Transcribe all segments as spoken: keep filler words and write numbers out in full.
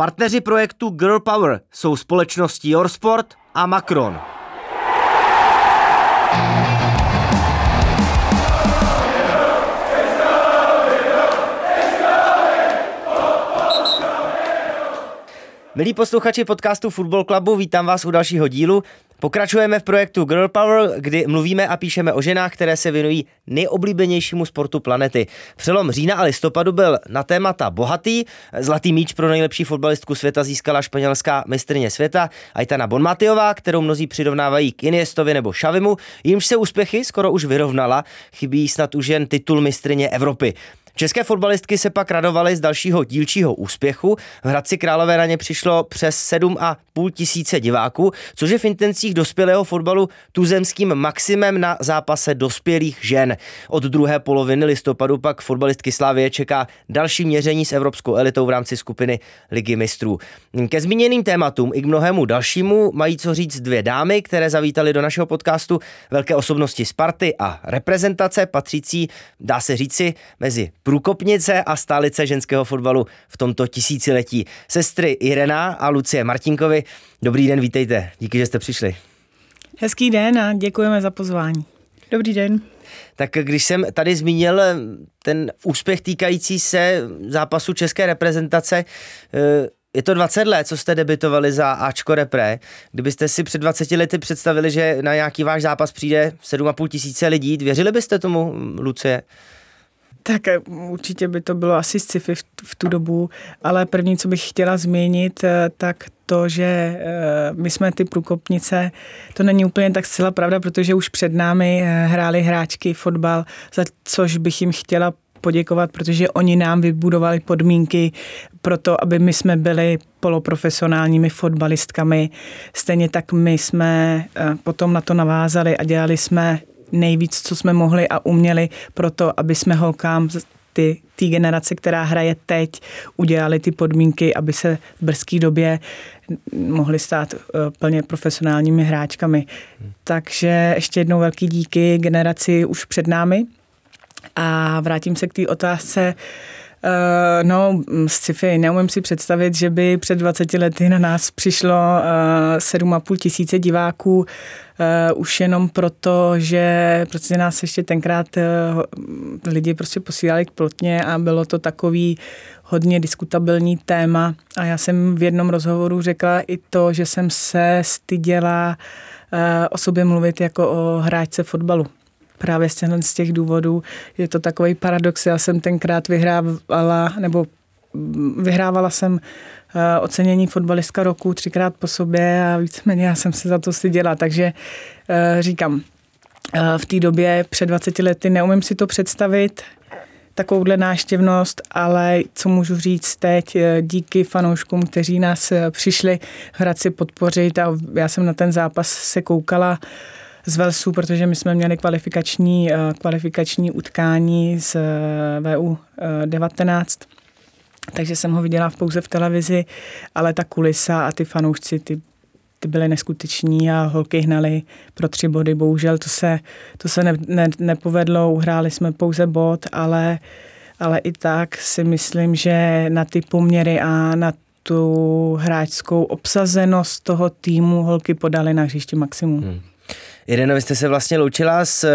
Partneři projektu Girl Power jsou společnosti Orsport a Macron. Milí posluchači podcastu Football Clubu, vítám vás u dalšího dílu. Pokračujeme v projektu Girl Power, kdy mluvíme a píšeme o ženách, které se věnují nejoblíbenějšímu sportu planety. Přelom října a listopadu byl na témata bohatý. Zlatý míč pro nejlepší fotbalistku světa získala španělská mistryně světa Aitana Bonmatiová, kterou mnozí přirovnávají k Iniestovi nebo Xavimu, jimž se úspěchy skoro už vyrovnala, chybí snad už jen titul mistryně Evropy. České fotbalistky se pak radovaly z dalšího dílčího úspěchu. V Hradci Králové na ně přišlo přes sedm a půl tisíce diváků, což je v intencích dospělého fotbalu tuzemským maximem na zápase dospělých žen. Od druhé poloviny listopadu pak fotbalistky Slavie čeká další měření s evropskou elitou v rámci skupiny Ligy mistrů. Ke zmíněným tématům i k mnohému dalšímu mají co říct dvě dámy, které zavítaly do našeho podcastu, velké osobnosti Sparty a reprezentace patřící, dá se říci, mezi průkopnice a stálice ženského fotbalu v tomto tisíciletí. Sestry Irena a Lucie Martínkovy, dobrý den, vítejte. Díky, že jste přišli. Hezký den a děkujeme za pozvání. Dobrý den. Tak když jsem tady zmínil ten úspěch týkající se zápasu české reprezentace, je to dvacet let, co jste debutovali za Ačko Repre. Kdybyste si před dvaceti lety představili, že na nějaký váš zápas přijde sedm a půl tisíce lidí, věřili byste tomu, Lucie? Tak určitě by to bylo asi sci-fi v tu dobu, ale první, co bych chtěla změnit, tak to, že my jsme ty průkopnice, to není úplně tak zcela pravda, protože už před námi hráli hráčky fotbal, za což bych jim chtěla poděkovat, protože oni nám vybudovali podmínky pro to, aby my jsme byli poloprofesionálními fotbalistkami. Stejně tak my jsme potom na to navázali a dělali jsme nejvíc, co jsme mohli a uměli pro to, aby jsme holkám ty, ty generace, která hraje teď, udělali ty podmínky, aby se v brzké době mohli stát plně profesionálními hráčkami. Hmm. Takže ještě jednou velký díky generaci už před námi a vrátím se k té otázce. Uh, no, sci-fi, neumím si představit, že by před dvaceti lety na nás přišlo uh, sedm a půl tisíce diváků, uh, už jenom proto, že prostě nás ještě tenkrát uh, lidi prostě posílali k plotně a bylo to takový hodně diskutabilní téma a já jsem v jednom rozhovoru řekla i to, že jsem se styděla uh, o sobě mluvit jako o hráčce fotbalu. Právě z těch důvodů je to takový paradox. Já jsem tenkrát vyhrávala, nebo vyhrávala jsem ocenění fotbalistka roku třikrát po sobě a víceméně já jsem se za to styděla. Takže říkám, v té době před dvaceti lety neumím si to představit, takovouhle náštěvnost, ale co můžu říct teď, díky fanouškům, kteří nás přišli Hradci podpořit a já jsem na ten zápas se koukala z Velsu, protože my jsme měli kvalifikační, kvalifikační utkání z V U devatenáct, takže jsem ho viděla pouze v televizi, ale ta kulisa a ty fanoušci, ty, ty byly neskuteční a holky hnaly pro tři body. Bohužel to se, to se ne, ne, nepovedlo, uhráli jsme pouze bod, ale, ale i tak si myslím, že na ty poměry a na tu hráčskou obsazenost toho týmu holky podaly na hřišti maximum. Hmm. Irena, vy jste se vlastně loučila s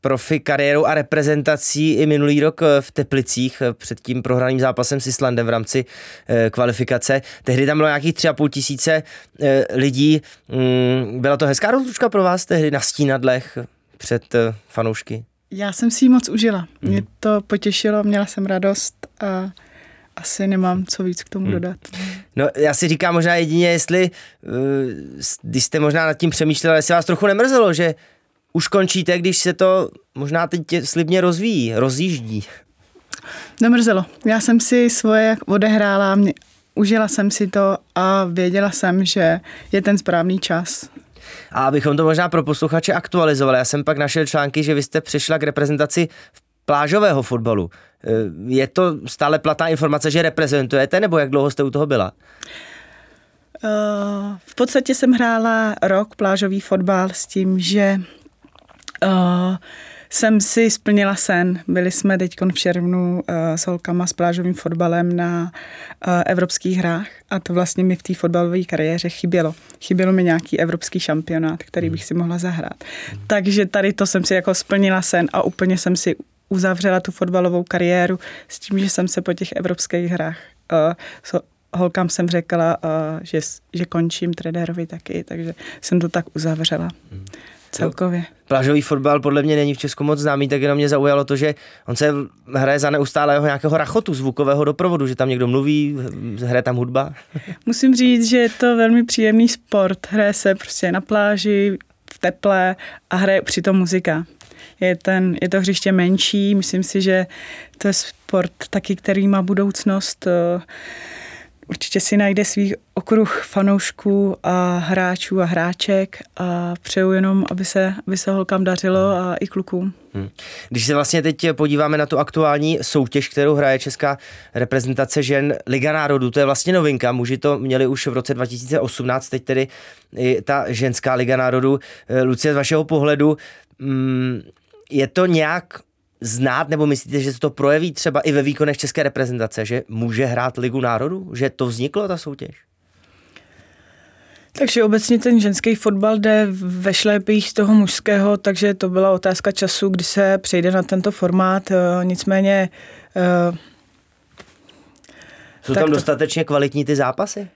profi kariérou a reprezentací i minulý rok v Teplicích před tím prohraným zápasem s Islandem v rámci kvalifikace. Tehdy tam bylo nějakých tři a půl tisíce lidí. Byla to hezká rozlučka pro vás tehdy na stínadlech před fanoušky? Já jsem si ji moc užila. Mě hmm. to potěšilo, měla jsem radost a asi nemám co víc k tomu hmm. dodat. No, já si říkám možná jedině, jestli, když jste možná nad tím přemýšleli, jestli vás trochu nemrzelo, že už končíte, když se to možná teď slibně rozvíjí, rozjíždí. Nemrzelo. Já jsem si svoje odehrála, mě, užila jsem si to a věděla jsem, že je ten správný čas. A abychom to možná pro posluchače aktualizovali, já jsem pak našel články, že vy jste přišla k reprezentaci v plážového fotbalu. Je to stále platná informace, že reprezentujete, nebo jak dlouho jste u toho byla? Uh, v podstatě jsem hrála rok plážový fotbal s tím, že uh, jsem si splnila sen. Byli jsme teďkon v červnu s holkama s plážovým fotbalem na evropských hrách a to vlastně mi v té fotbalové kariéře chybělo. Chybělo mi nějaký evropský šampionát, který bych si mohla zahrát. Takže tady to jsem si jako splnila sen a úplně jsem si uzavřela tu fotbalovou kariéru s tím, že jsem se po těch evropských hrách so, holkám jsem řekla, že, že končím trenérovi taky, takže jsem to tak uzavřela hmm. celkově. Plážový fotbal podle mě není v Česku moc známý, tak jenom mě zaujalo to, že on se hraje za neustálého nějakého rachotu zvukového doprovodu, že tam někdo mluví, hraje tam hudba. Musím říct, že je to velmi příjemný sport. Hraje se prostě na pláži, v teple a hraje přitom muzika. Je, ten, je to hřiště menší, myslím si, že to je sport taky, který má budoucnost. Určitě si najde svých okruh fanoušků a hráčů a hráček a přeju jenom, aby se, aby se holkám dařilo a i klukům. Hmm. Když se vlastně teď podíváme na tu aktuální soutěž, kterou hraje česká reprezentace žen, Liga národů, to je vlastně novinka, muži to měli už v roce dva tisíce osmnáct, teď tedy i ta ženská Liga národů. Lucie, z vašeho pohledu, mm, je to nějak znát, nebo myslíte, že se to projeví třeba i ve výkonech české reprezentace, že může hrát Ligu národů? Že to vzniklo, ta soutěž? Takže obecně ten ženský fotbal jde ve šlépích toho mužského, takže to byla otázka času, kdy se přejde na tento formát. Nicméně... Jsou tam to... dostatečně kvalitní ty zápasy?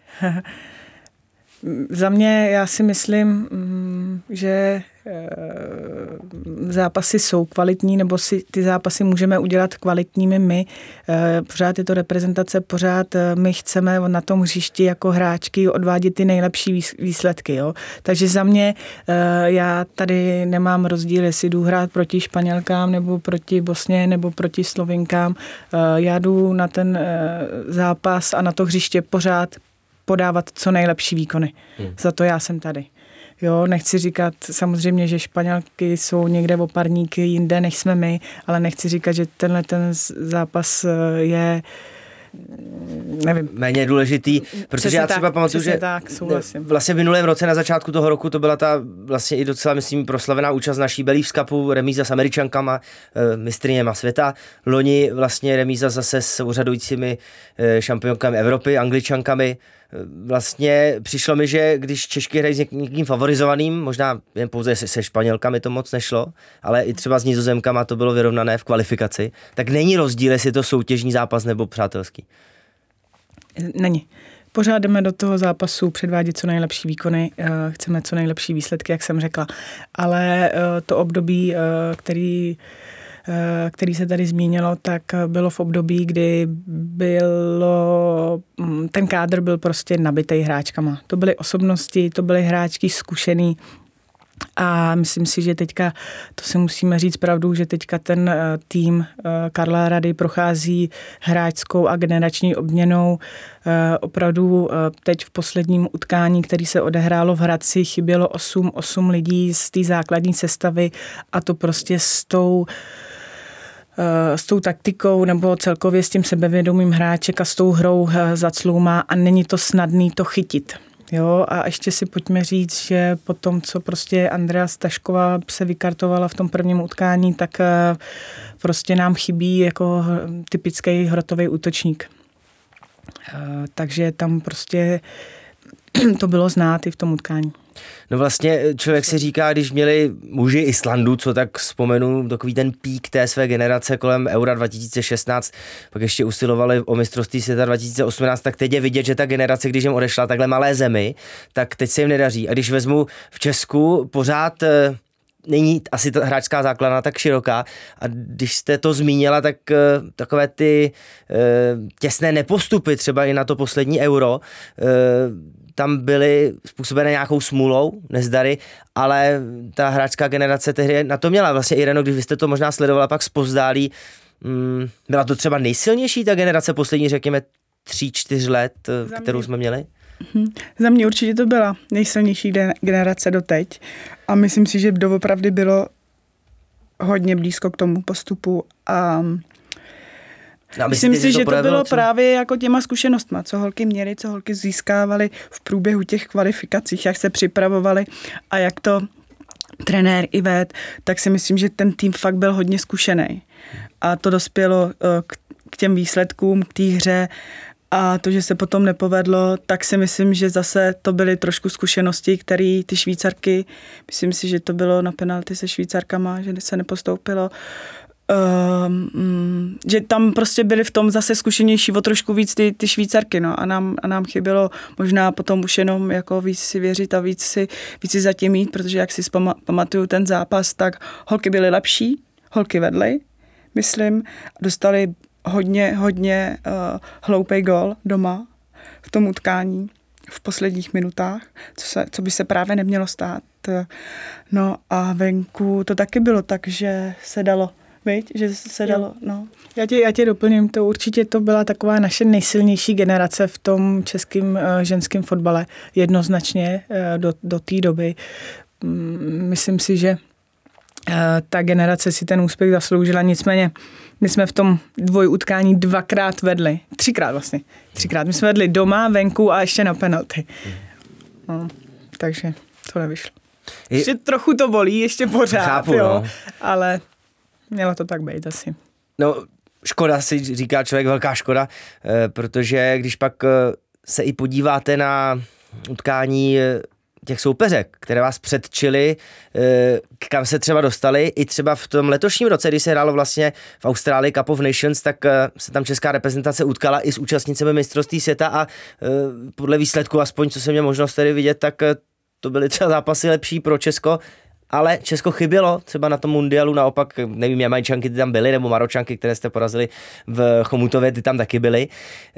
Za mě, já si myslím, že zápasy jsou kvalitní, nebo si ty zápasy můžeme udělat kvalitními my. Pořád je to reprezentace, pořád my chceme na tom hřišti jako hráčky odvádět ty nejlepší výsledky. Jo? Takže za mě, já tady nemám rozdíl, jestli jdu hrát proti Španělkám, nebo proti Bosně, nebo proti Slovinkám. Já jdu na ten zápas a na to hřiště pořád podávat co nejlepší výkony. Hmm. Za to já jsem tady. Jo, nechci říkat samozřejmě, že Španělky jsou někde oparníky jinde, než jsme my, ale nechci říkat, že tenhle ten zápas je nevím. Méně důležitý, protože přesně já třeba tak, pamatuju, že tak, vlastně v minulém roce na začátku toho roku to byla ta vlastně i docela, myslím, proslavená účast naší Believes Cupu, remíza s Američankama, mistryněma světa. Loni vlastně remíza zase s úřadujícími šampionkami Evropy, Angličankami. Vlastně přišlo mi, že když Češky hrají s někým favorizovaným, možná jen pouze se, se Španělkami to moc nešlo, ale i třeba s Nizozemkama to bylo vyrovnané v kvalifikaci, tak není rozdíl, jestli to soutěžní zápas nebo přátelský. Není. Pořád jdeme do toho zápasu předvádět co nejlepší výkony, chceme co nejlepší výsledky, jak jsem řekla. Ale to období, který... který se tady zmínilo, tak bylo v období, kdy bylo, ten kádr byl prostě nabitej hráčkama. To byly osobnosti, to byly hráčky zkušený a myslím si, že teďka, to si musíme říct pravdu, že teďka ten tým Karla Rady prochází hráčskou a generační obměnou. Opravdu teď v posledním utkání, který se odehrálo v Hradci, chybělo osm lidí z té základní sestavy a to prostě s tou s tou taktikou nebo celkově s tím sebevědomým hráček a s tou hrou zacloumá a není to snadný to chytit. Jo, a ještě si pojďme říct, že po tom, co prostě Andrea Stašková se vykartovala v tom prvním utkání, tak prostě nám chybí jako typický hrotový útočník. Takže tam prostě to bylo znát i v tom utkání. No vlastně člověk si říká, když měli muži Islandu, co tak vzpomenu, takový ten pík té své generace kolem Eura dva tisíce šestnáct, pak ještě usilovali o mistrovství světa dva tisíce osmnáct, tak teď je vidět, že ta generace, když jim odešla takhle malé zemi, tak teď se jim nedaří. A když vezmu v Česku, pořád není asi ta hráčská základna tak široká a když jste to zmínila, tak takové ty těsné nepostupy, třeba i na to poslední Euro, tam byly způsobené nějakou smůlou, nezdary, ale ta hráčská generace tehdy na to měla. Vlastně Ireno, když vy jste to možná sledovala pak zpozdálí, byla to třeba nejsilnější ta generace poslední, řekněme, tří, čtyř let, kterou jsme měli? Hmm. Za mě určitě to byla nejsilnější generace doteď a myslím si, že doopravdy bylo hodně blízko k tomu postupu a no, myslím si, že to, to bylo právě jako těma zkušenostma, co holky měly, co holky získávaly v průběhu těch kvalifikací, jak se připravovaly a jak to trenér Ivet, tak si myslím, že ten tým fakt byl hodně zkušený. A to dospělo k těm výsledkům, k té hře. A to, že se potom nepovedlo, tak si myslím, že zase to byly trošku zkušenosti, které ty Švýcarky, myslím si, že to bylo na penalty se Švýcarkama, že se nepostoupilo. Um, že tam prostě byly v tom zase zkušenější o trošku víc ty, ty Švýcarky, no. A nám, a nám chybělo možná potom už jenom jako víc si věřit a víc si, víc si zatím jít, protože jak si spama, pamatuju ten zápas, tak holky byly lepší, holky vedly, myslím, dostali hodně, hodně uh, hloupej gól doma v tom utkání v posledních minutách, co, se, co by se právě nemělo stát. No a venku to taky bylo tak, že se dalo Víť, že se dalo, no. Já tě, já tě doplním, to určitě to byla taková naše nejsilnější generace v tom českém ženském fotbale, jednoznačně do, do té doby. Myslím si, že ta generace si ten úspěch zasloužila, nicméně my jsme v tom dvojutkání dvakrát vedli, třikrát vlastně, třikrát. My jsme vedli doma, venku a ještě na penalty. No, takže to nevyšlo. Ještě trochu to bolí, ještě pořád, chápu, jo, no. Ale... Mělo to tak být asi. No, škoda si říká člověk, velká škoda, protože když pak se i podíváte na utkání těch soupeřek, které vás předčily, kam se třeba dostali, i třeba v tom letošním roce, když se hrálo vlastně v Austrálii Cup of Nations, tak se tam česká reprezentace utkala i s účastnicemi mistrovství světa a podle výsledku, aspoň co jsem měl možnost tady vidět, tak to byly třeba zápasy lepší pro Česko. Ale Česko chybělo třeba na tom mundialu, naopak, nevím, Jamajčanky ty tam byly, nebo Maročanky, které jste porazili v Chomutově, ty tam taky byly.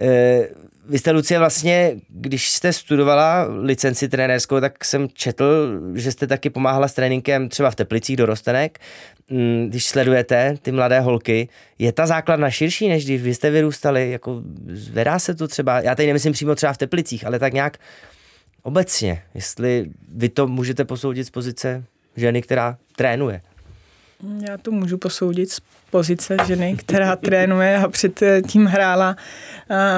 E, vy jste, Lucie, vlastně, když jste studovala licenci trenérskou, tak jsem četl, že jste taky pomáhala s tréninkem třeba v Teplicích dorostenek. Když sledujete ty mladé holky, je ta základna širší, než když vy jste vyrůstali? Jako, zvedá se to třeba, já tady nemyslím přímo třeba v Teplicích, ale tak nějak obecně, jestli vy to můžete posoudit z pozice ženy, která trénuje. Já to můžu posoudit z pozice ženy, která trénuje a předtím hrála.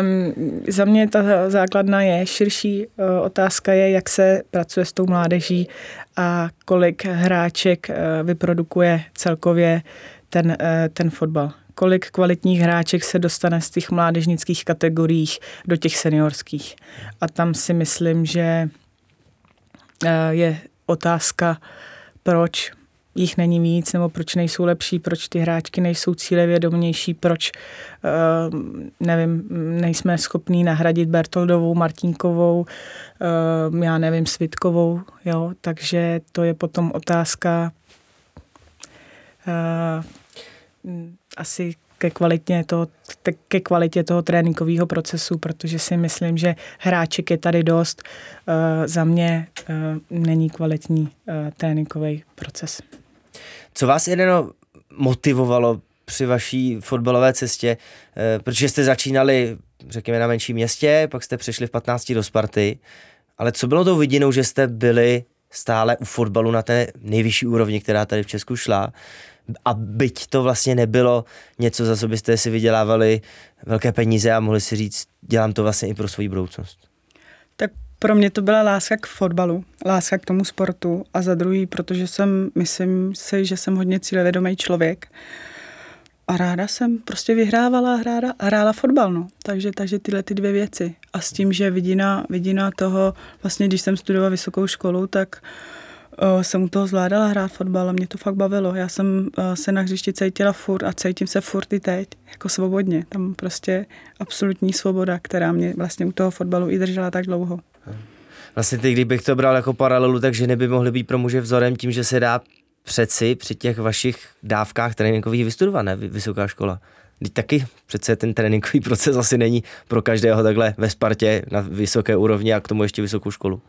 Um, za mě ta základna je širší. Uh, otázka je, jak se pracuje s tou mládeží a kolik hráček uh, vyprodukuje celkově ten, uh, ten fotbal. Kolik kvalitních hráček se dostane z těch mládežnických kategorií do těch seniorských. A tam si myslím, že uh, je otázka, proč jich není víc, nebo proč nejsou lepší, proč ty hráčky nejsou cílevědomější, proč uh, nevím, nejsme schopní nahradit Bertoldovou, Martínkovou, uh, já nevím, Svitkovou, jo, takže to je potom otázka uh, asi ke kvalitě toho, ke kvalitě toho tréninkového procesu, protože si myslím, že hráček je tady dost. E, za mě e, není kvalitní e, tréninkový proces. Co vás, Ireno, motivovalo při vaší fotbalové cestě? E, protože jste začínali, řekněme, na menším městě, pak jste přišli v patnácti do Sparty, ale co bylo tou vidinou, že jste byli stále u fotbalu na té nejvyšší úrovni, která tady v Česku šla? A byť to vlastně nebylo něco, za co byste si vydělávali velké peníze a mohli si říct, dělám to vlastně i pro svou budoucnost. Tak pro mě to byla láska k fotbalu, láska k tomu sportu a za druhý, protože jsem, myslím si, že jsem hodně cílevědomý člověk a ráda jsem prostě vyhrávala ráda, a hrála fotbal, no. Takže, takže tyhle ty dvě věci. A s tím, že vidina, vidina toho, vlastně když jsem studovala vysokou školu, tak Uh, jsem u toho zvládala hrát fotbal a mě to fakt bavilo. Já jsem uh, se na hřišti cítila furt a cítím se furt i teď, jako svobodně. Tam prostě absolutní svoboda, která mě vlastně u toho fotbalu i držela tak dlouho. Vlastně ty, kdybych to bral jako paralelu, tak ženy by mohly být pro muže vzorem tím, že se dá přeci při těch vašich dávkách tréninkových vystudovat, ne? Vysoká škola. Teď taky přece ten tréninkový proces asi není pro každého takhle ve Spartě na vysoké úrovni a k tomu ještě vysokou školu.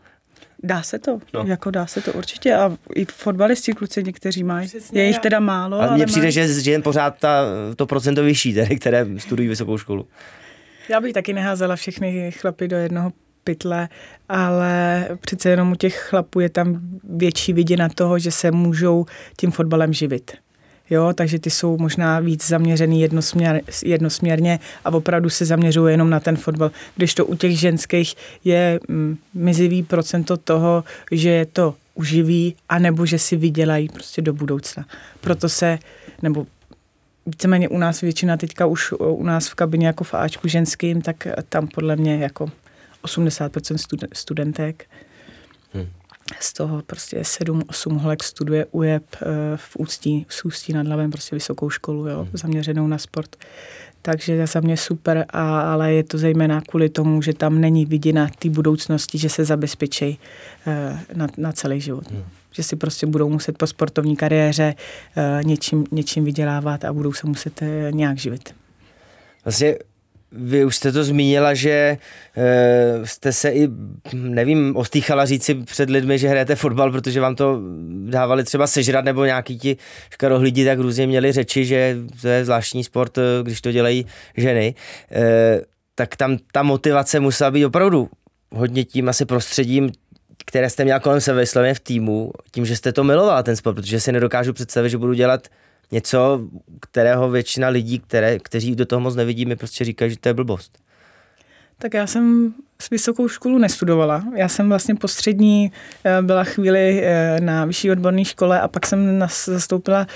Dá se to, no. Jako dá se to určitě a i fotbalisti kluci někteří mají, přesně, je jich teda málo. Ale mně přijde, že, že jen pořád ta, to procento vyšší, tedy, které studují vysokou školu. Já bych taky neházela všechny chlapy do jednoho pytle, ale přece jenom u těch chlapů je tam větší vidina toho, že se můžou tím fotbalem živit. Jo, takže ty jsou možná víc zaměřený jednosměr, jednosměrně a opravdu se zaměřují jenom na ten fotbal. Když to u těch ženských je mizivý procento toho, že je to uživí, anebo že si vydělají prostě do budoucna. Proto se, nebo víceméně u nás většina teďka už u nás v kabině jako v Ačku ženským, tak tam podle mě jako osmdesát procent studentek. Hmm. Z toho prostě sedm osm holek studuje U J E B v Ústí, v Ústí nad Labem, prostě vysokou školu, jo, hmm. zaměřenou na sport. Takže za mě super, a, ale je to zejména kvůli tomu, že tam není vidina té budoucnosti, že se zabezpečí e, na, na celý život. Hmm. Že si prostě budou muset po sportovní kariéře e, něčím, něčím vydělávat a budou se muset e, nějak živit. Vlastně vy už jste to zmínila, že e, jste se i, nevím, ostýchala říci před lidmi, že hrajete fotbal, protože vám to dávali třeba sežrat, nebo nějaký ti škarohlídi tak různě měli řeči, že to je zvláštní sport, když to dělají ženy. E, tak tam ta motivace musela být opravdu hodně tím asi prostředím, které jste měla kolem sebe, vysloveně v týmu, tím, že jste to milovala ten sport, protože si nedokážu představit, že budu dělat něco, kterého většina lidí, které, kteří do toho moc nevidí, mi prostě říkají, že to je blbost. Tak já jsem s vysokou školu nestudovala. Já jsem vlastně postřední byla chvíli na vyšší odborné škole a pak jsem nastoupila,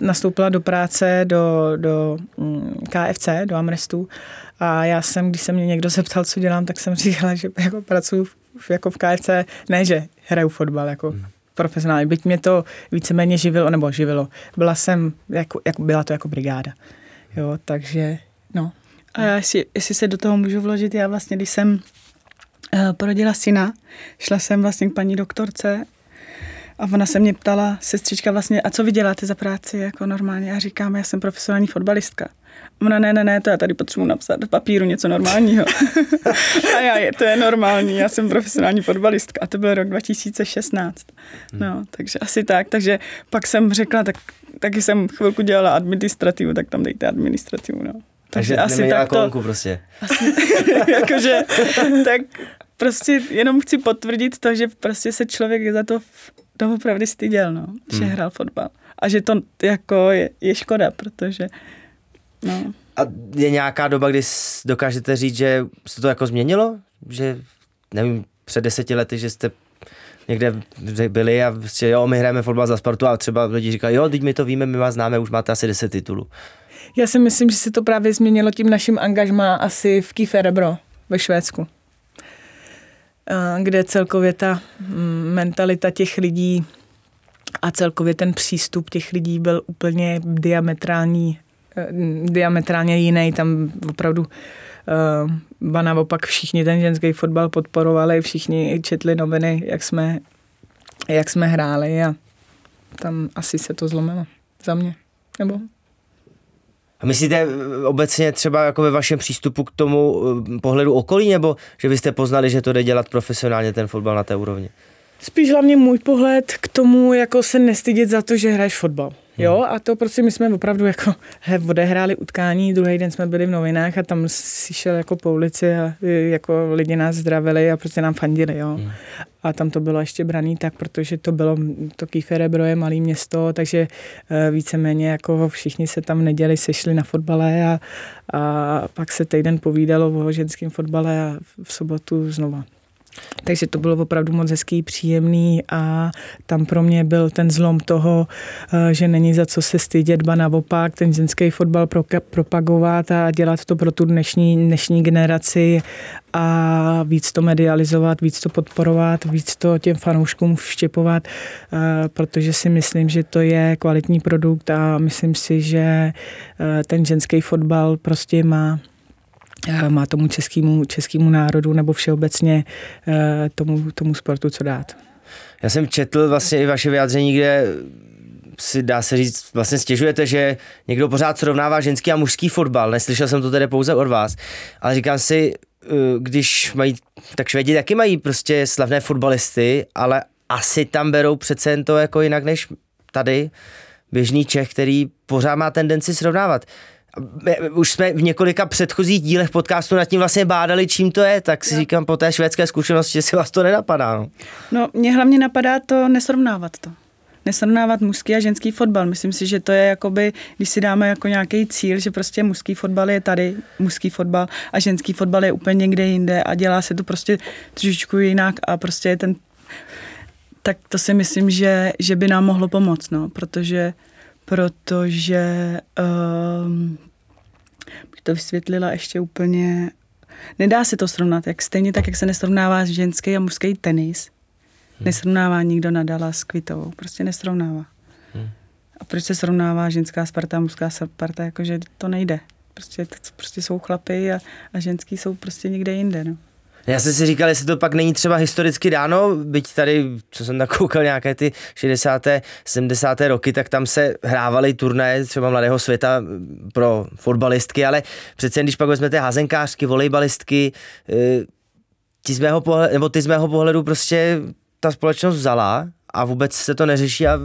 nastoupila do práce do, do K F C, do Amrestu. A já jsem, když se mě někdo zeptal, co dělám, tak jsem říkala, že jako pracuji jako v K F C, ne, že hraju fotbal, jako hmm. profesionálně, byť mě to víceméně živilo, nebo živilo. Byla jsem, jako, jako, byla to jako brigáda. Jo, takže, no. A já, jestli, jestli se do toho můžu vložit, já vlastně, když jsem uh, porodila syna, šla jsem vlastně k paní doktorce a ona se mě ptala, sestřička vlastně, a co vy děláte za práci, jako normálně? Já říkám, já jsem profesionální fotbalistka. Ona, ne, ne, ne, to já tady potřebuji napsat do papíru něco normálního. A já, to je normální, já jsem profesionální fotbalistka. A to byl rok dva tisíce šestnáct. No, takže asi tak. Takže pak jsem řekla, tak, taky jsem chvilku dělala administrativu, tak tam dejte administrativu, no. Takže, takže asi tak kolonku to, prostě. Asi, jakože, tak prostě jenom chci potvrdit to, že prostě se člověk za to doopravdy styděl, no, že hmm. hrál fotbal. A že to jako je, je škoda, protože no. A je nějaká doba, kdy dokážete říct, že se to jako změnilo? Že, nevím, před deseti lety, že jste někde byli a že jo, my hrajeme fotbal za Spartu a třeba lidi říkají, jo, teď my to víme, my vás známe, už máte asi deset titulů. Já si myslím, že se to právě změnilo tím naším angažmá asi v K I F Örebro ve Švédsku, kde celkově ta mentalita těch lidí a celkově ten přístup těch lidí byl úplně diametrální diametrálně jiný, tam opravdu uh, ba naopak všichni ten ženský fotbal podporovali, všichni četli noviny, jak jsme, jak jsme hráli, a tam asi se to zlomilo za mě. Nebo? A myslíte obecně třeba jako ve vašem přístupu k tomu pohledu okolí, nebo že byste poznali, že to jde dělat profesionálně ten fotbal na té úrovni? Spíš hlavně můj pohled k tomu, jako se nestydět za to, že hraješ fotbal. Jo, a to prostě my jsme opravdu jako he, odehráli utkání, druhý den jsme byli v novinách a tam si šel jako po ulici a jako lidi nás zdravili a prostě nám fandili, jo. Mm. A tam to bylo ještě braný tak, protože to bylo, to K I F Örebro je malý město, takže e, víceméně jako všichni se tam neděli sešli na fotbale a, a pak se týden povídalo o ženském fotbale a v sobotu znova. Takže to bylo opravdu moc hezký, příjemný a tam pro mě byl ten zlom toho, že není za co se stydět, ba naopak ten ženský fotbal propagovat a dělat to pro tu dnešní, dnešní generaci a víc to medializovat, víc to podporovat, víc to těm fanouškům vštěpovat, protože si myslím, že to je kvalitní produkt a myslím si, že ten ženský fotbal prostě má má tomu českému, českému národu nebo všeobecně tomu, tomu sportu co dát. Já jsem četl vlastně i vaše vyjádření, kde si dá se říct, vlastně stěžujete, že někdo pořád srovnává ženský a mužský fotbal. Neslyšel jsem to tedy pouze od vás, ale říkám si, když mají, tak Švédi taky mají prostě slavné fotbalisty, ale asi tam berou přece jen to jako jinak než tady běžný Čech, který pořád má tendenci srovnávat. Už jsme v několika předchozích dílech podcastu nad tím vlastně bádali, čím to je, tak si no. říkám po té švédské zkušenosti, že si vás to nenapadá. No, no mě hlavně napadá to nesrovnávat to. Nesrovnávat mužský a ženský fotbal. Myslím si, že to je jakoby, když si dáme jako nějaký cíl, že prostě mužský fotbal je tady, mužský fotbal a ženský fotbal je úplně někde jinde a dělá se to prostě trošičku jinak a prostě ten tak to si myslím, že, že by nám mohlo pomoct, no, protože, protože um, bych to vysvětlila ještě úplně, nedá se to srovnat, jak stejně tak, jak se nesrovnává ženský a mužský tenis, hmm. nesrovnává nikdo Nadala s Kvitovou, prostě nesrovnává. Hmm. A proč se srovnává ženská Sparta a mužská Sparta, jakože to nejde. Prostě, prostě jsou chlapy a, a ženský jsou prostě někde jinde, no. Já jsem si říkal, jestli to pak není třeba historicky dáno, byť tady, co jsem tak koukal, nějaké ty šedesátá, sedmdesátá roky, tak tam se hrávaly turnaje třeba mladého světa pro fotbalistky, ale přece když pak vezmete házenkářky, volejbalistky, ty z mého pohledu, nebo ty z mého pohledu prostě ta společnost vzala a vůbec se to neřeší a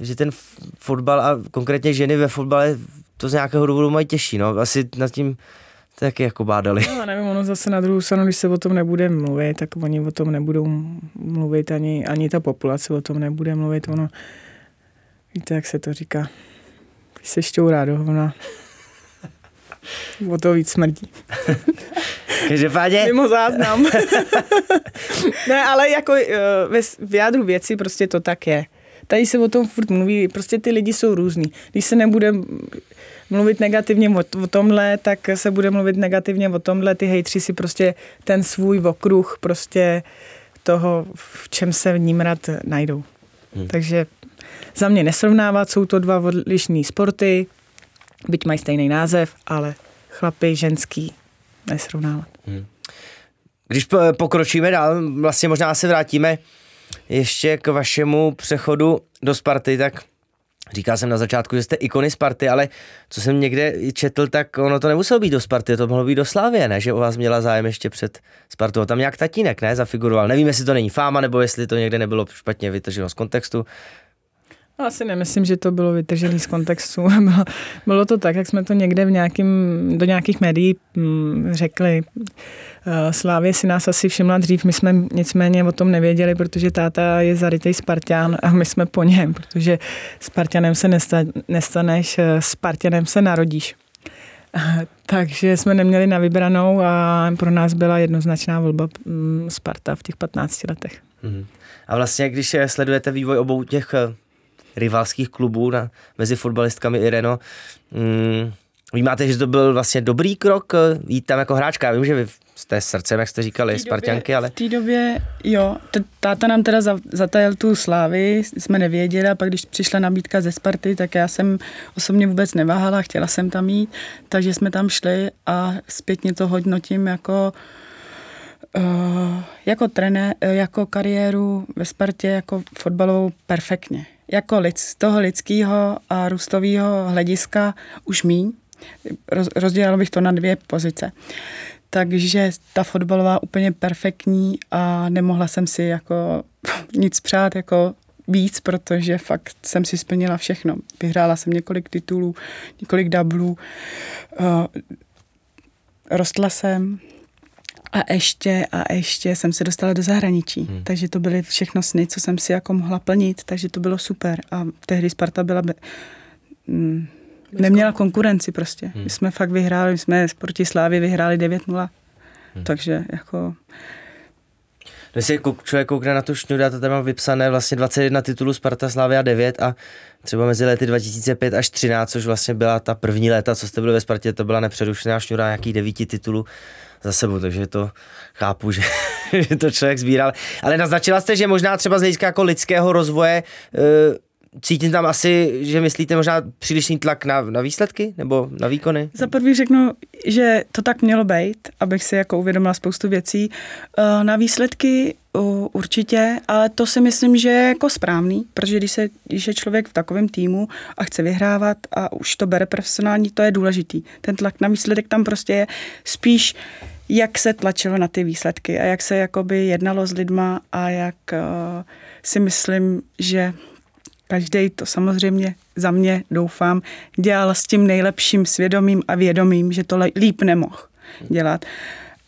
že ten fotbal a konkrétně ženy ve fotbale to z nějakého důvodu mají těžší, no, asi nad tím taky jako bádali. No, nevím, ono zase na druhou stranu, když se o tom nebude mluvit, tak oni o tom nebudou mluvit, ani, ani ta populace o tom nebude mluvit, ono, víte, jak se to říká, když se šťourá do hovna, o to víc smrdí. Každopádně. Mimo záznam. Ne, ale jako v jádru věci prostě to tak je. Tady se o tom furt mluví, prostě ty lidi jsou různý. Když se nebude mluvit negativně o, o tomhle, tak se bude mluvit negativně o tomhle. Ty hejtři si prostě ten svůj okruh prostě toho, v čem se v ním rád najdou. Hmm. Takže za mě nesrovnávat, jsou to dva odlišný sporty, byť mají stejný název, ale chlapi, ženský, nesrovnávat. Hmm. Když pokročíme dál, vlastně možná se vrátíme ještě k vašemu přechodu do Sparty, tak říkal jsem na začátku, že jste ikony Sparty, ale co jsem někde četl, tak ono to nemuselo být do Sparty, to mohlo být do Slavie, ne? Že o vás měla zájem ještě před Spartou. Tam nějak tatínek, ne? Zafiguroval. Nevím, jestli to není fáma, nebo jestli to někde nebylo špatně vytrženo z kontextu. No, asi nemyslím, že to bylo vytržené z kontextu. bylo, bylo to tak, jak jsme to někde v nějakým, do nějakých médií m, řekli. Slávě si nás asi všimla dřív, my jsme nicméně o tom nevěděli, protože táta je zarytej Sparťan a my jsme po něm, protože Sparťanem se nesta, nestaneš, Sparťanem se narodíš. Takže jsme neměli na vybranou a pro nás byla jednoznačná volba m, Sparta v těch patnácti letech. A vlastně, když sledujete vývoj obou těch rivalských klubů na, mezi fotbalistkami, Ireno. Mm, vímáte, že to byl vlastně dobrý krok jít tam jako hráčka. Já vím, že vy jste srdcem, jak jste říkali, Sparťanky, ale... V té době, jo, t- táta nám teda za- zatajil tu Slávy, jsme nevěděli a pak když přišla nabídka ze Sparty, tak já jsem osobně vůbec neváhala, chtěla jsem tam jít, takže jsme tam šli a zpětně to hodnotím jako uh, jako trenér, jako kariéru ve Spartě, jako fotbalovou perfektně. Jako lid, toho lidského a růstového hlediska už míň. Roz, rozdělalo bych to na dvě pozice. Takže ta fotbalová úplně perfektní a nemohla jsem si jako nic přát jako víc, protože fakt jsem si splnila všechno. Vyhrála jsem několik titulů, několik doublů, uh, rostla jsem a ještě a ještě jsem se dostala do zahraničí, hmm. takže to byly všechno sny, co jsem si jako mohla plnit, takže to bylo super a tehdy Sparta byla be, mm, neměla konkurenci prostě. Hmm. My jsme fakt vyhráli, my jsme proti Slávy vyhráli devět nula, hmm. takže jako... Když se člověk koukne na tu šňudu, to tam mám vypsané vlastně dvacet jedna titulů Sparta, Slavia devět a třeba mezi lety dva tisíce pět až třináct, což vlastně byla ta první léta, co jste byli ve Spartě, to byla nepřerušená šňuda nějakých devíti titulů za sebou, takže to chápu, že, že to člověk sbíral. Ale naznačila jste, že možná třeba z hlediska jako lidského rozvoje cítím tam asi, že myslíte možná přílišný tlak na, na výsledky nebo na výkony? Za prvý řeknu, že to tak mělo být, abych si jako uvědomila spoustu věcí. Na výsledky určitě, ale to si myslím, že je jako správný, protože když, se, když je člověk v takovém týmu a chce vyhrávat a už to bere profesionální, to je důležitý. Ten tlak na výsledek tam prostě je spíš, jak se tlačilo na ty výsledky a jak se jakoby jednalo s lidma a jak uh, si myslím, že každej to samozřejmě za mě, doufám, dělal s tím nejlepším svědomím a vědomím, že to líp nemohl dělat.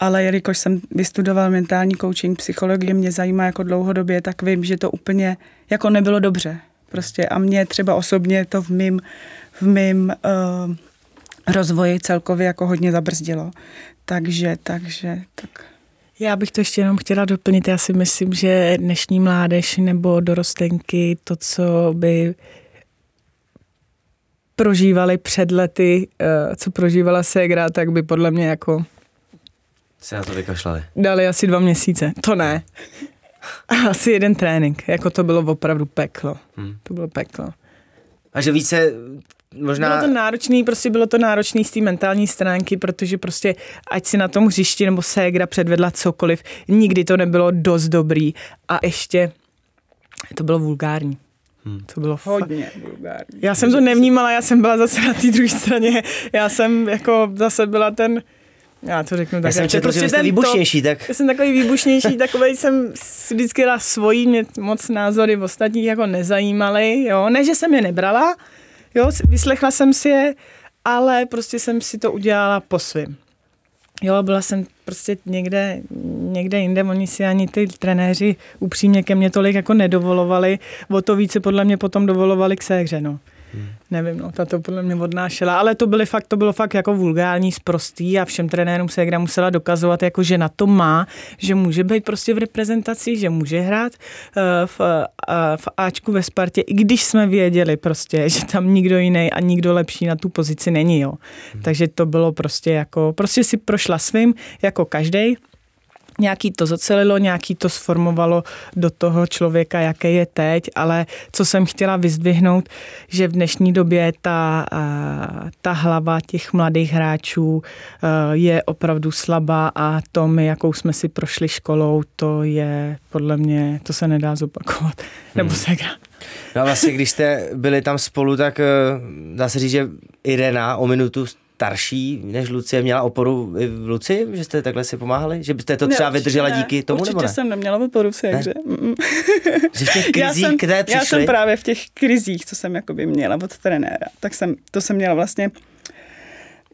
Ale jelikož jsem vystudoval mentální coaching, psychologie mě zajímá jako dlouhodobě, tak vím, že to úplně jako nebylo dobře. Prostě a mě třeba osobně to v mým, v mým uh, rozvoji celkově jako hodně zabrzdilo. Takže, takže, tak... Já bych to ještě jenom chtěla doplnit. Já si myslím, že dnešní mládež nebo dorostenky, to, co by prožívali před lety, co prožívala ségra, tak by podle mě jako... Se na to vykašlali. Dali asi dva měsíce. To ne. Asi jeden trénink. Jako to bylo opravdu peklo. Hmm. To bylo peklo. A že více... Možná... Bylo to náročný, prostě bylo to náročný z té mentální stránky, protože prostě ať si na tom hřišti nebo ségra předvedla cokoliv, nikdy to nebylo dost dobrý a ještě to bylo vulgární. Hmm. To bylo hodně fa- vulgární. Já jsem to nevnímala, já jsem byla zase na té druhé straně, já jsem jako zase byla ten, já to řeknu tak. Já jsem četl, prostě že jste výbušnější, tak. Já jsem takový výbušnější, takovej jsem vždycky dala svojí, mě moc názory v ostatních jako nezajímaly, jo, ne, že jsem je nebrala, jo, vyslechla jsem si je, ale prostě jsem si to udělala po svým. Jo, byla jsem prostě někde, někde jinde, oni si ani ty trenéři upřímně ke mně tolik jako nedovolovali, o to více podle mě potom dovolovali k séhře, no. Hmm. Nevím, no, ta to podle mě odnášela, ale to, byly fakt, to bylo fakt jako vulgární, sprostý a všem trenérům ségra musela dokazovat, jako, že na to má, že může být prostě v reprezentaci, že může hrát uh, v, uh, v Ačku ve Spartě, i když jsme věděli prostě, že tam nikdo jiný a nikdo lepší na tu pozici není, jo. Hmm. Takže to bylo prostě jako, prostě si prošla svým, jako každej, nějaký to zocelilo, nějaký to sformovalo do toho člověka, jaké je teď, ale co jsem chtěla vyzdvihnout, že v dnešní době ta, ta hlava těch mladých hráčů je opravdu slabá a to my, jakou jsme si prošli školou, to je podle mě, to se nedá zopakovat. Hmm. Nebo se gra. No a vlastně, když jste byli tam spolu, tak dá se říct, že Irena o minutu starší než Lucie měla oporu i v Lucii, že jste takhle si pomáhali? Že byste to třeba ne, vydržela ne, díky tomu, určitě nebo ne? Určitě jsem neměla oporu v séhře. Ne? Že v těch krizích, já jsem, které přišly? Já jsem právě v těch krizích, co jsem jakoby měla od trenéra, tak jsem, to jsem měla vlastně,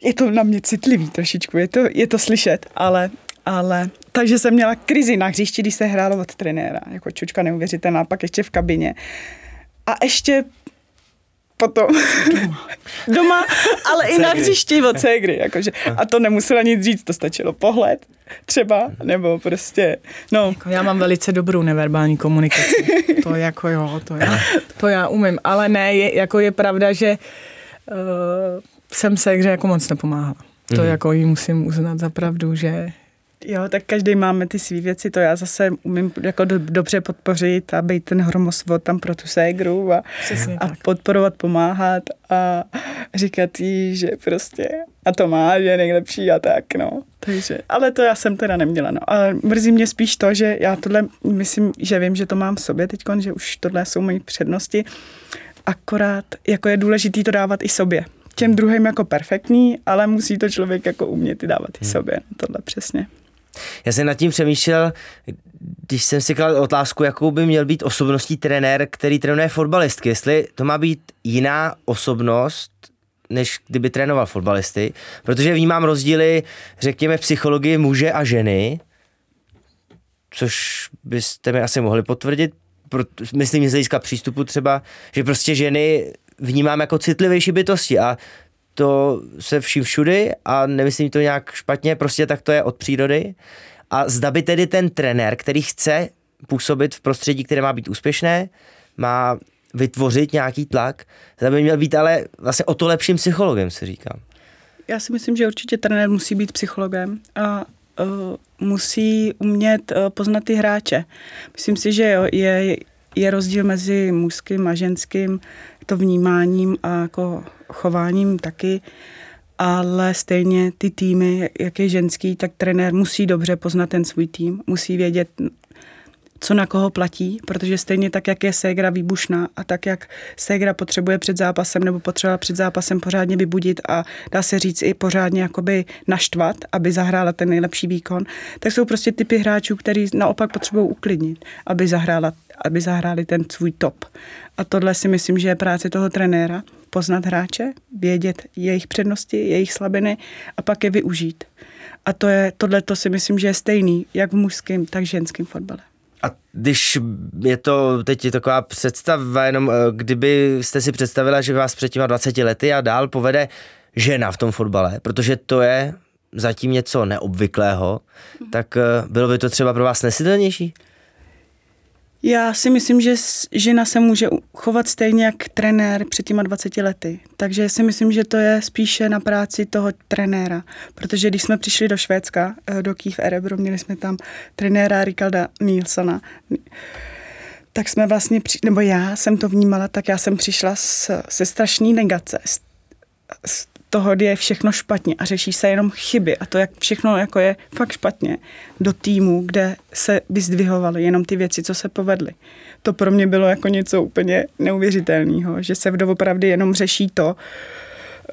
je to na mě citlivý trošičku, je to, je to slyšet, ale, ale, takže jsem měla krizi na hřišti, když se hrálo od trenéra, jako čučka neuvěřitelná, pak ještě v kabině. A ještě potom doma, doma ale i na hřišti od ségry, jakože. A to nemusela nic říct, to stačilo pohled třeba, nebo prostě, no. Jako já mám velice dobrou neverbální komunikaci, to jako jo, to já, to já umím, ale ne, je, jako je pravda, že uh, jsem ségře jako moc nepomáhala. To mm-hmm. jako jí musím uznat za pravdu, že jo, tak každý máme ty svý věci, to já zase umím jako do, dobře podpořit a být ten hromosvod tam pro tu ségru a, a podporovat, pomáhat a říkat jí, že prostě a to má, že je nejlepší a tak, no. Takže, ale to já jsem teda neměla, no. Ale mrzí mě spíš to, že já tohle, myslím, že vím, že to mám v sobě teďkon, že už tohle jsou moje přednosti, akorát jako je důležitý to dávat i sobě. Těm druhým jako perfektní, ale musí to člověk jako umět i dávat i hmm. sobě, tohle přesně. Já jsem nad tím přemýšlel, když jsem si kladl otázku, jakou by měl být osobností trenér, který trénuje fotbalistky, jestli to má být jiná osobnost, než kdyby trénoval fotbalisty, protože vnímám rozdíly, řekněme, v psychologii muže a ženy, což byste mi asi mohli potvrdit, myslím, že z hlediska přístupu třeba, že prostě ženy vnímám jako citlivější bytosti a to se vším všudy a nemyslím to nějak špatně, prostě tak to je od přírody. A zda by tedy ten trenér, který chce působit v prostředí, které má být úspěšné, má vytvořit nějaký tlak, zda by měl být ale vlastně o to lepším psychologem, se říkám. Já si myslím, že určitě trenér musí být psychologem a uh, musí umět uh, poznat ty hráče. Myslím si, že jo, je, je rozdíl mezi mužským a ženským to vnímáním a jako chováním taky, ale stejně ty týmy, jak je ženský, tak trenér musí dobře poznat ten svůj tým, musí vědět, co na koho platí, protože stejně tak, jak je ségra výbušná a tak, jak ségra potřebuje před zápasem nebo potřebovala před zápasem pořádně vybudit a dá se říct i pořádně jakoby naštvat, aby zahrála ten nejlepší výkon, tak jsou prostě typy hráčů, který naopak potřebují uklidnit, aby zahrála, aby zahráli ten svůj top. A tohle si myslím, že je práce toho trenéra, poznat hráče, vědět jejich přednosti, jejich slabiny a pak je využít. A to je, tohleto si myslím, že je stejný jak v mužském, tak v ženském fotbale. A když je to teď je taková představa, jenom kdyby jste si představila, že vás před těma dvaceti lety a dál povede žena v tom fotbale, protože to je zatím něco neobvyklého, tak bylo by to třeba pro vás nesitelnější? Já si myslím, že žena se může chovat stejně jak trenér před těma dvaceti lety. Takže si myslím, že to je spíše na práci toho trenéra. Protože když jsme přišli do Švédska, do K I F Örebro, měli jsme tam trenéra Riklida Nilsona. Tak jsme vlastně, při, nebo já jsem to vnímala, tak já jsem přišla s, se strašný negace. S, s toho, kdy je všechno špatně a řeší se jenom chyby a to, jak všechno jako je fakt špatně do týmu, kde se vyzdvihovaly jenom ty věci, co se povedly. To pro mě bylo jako něco úplně neuvěřitelného, že se doopravdy jenom řeší to,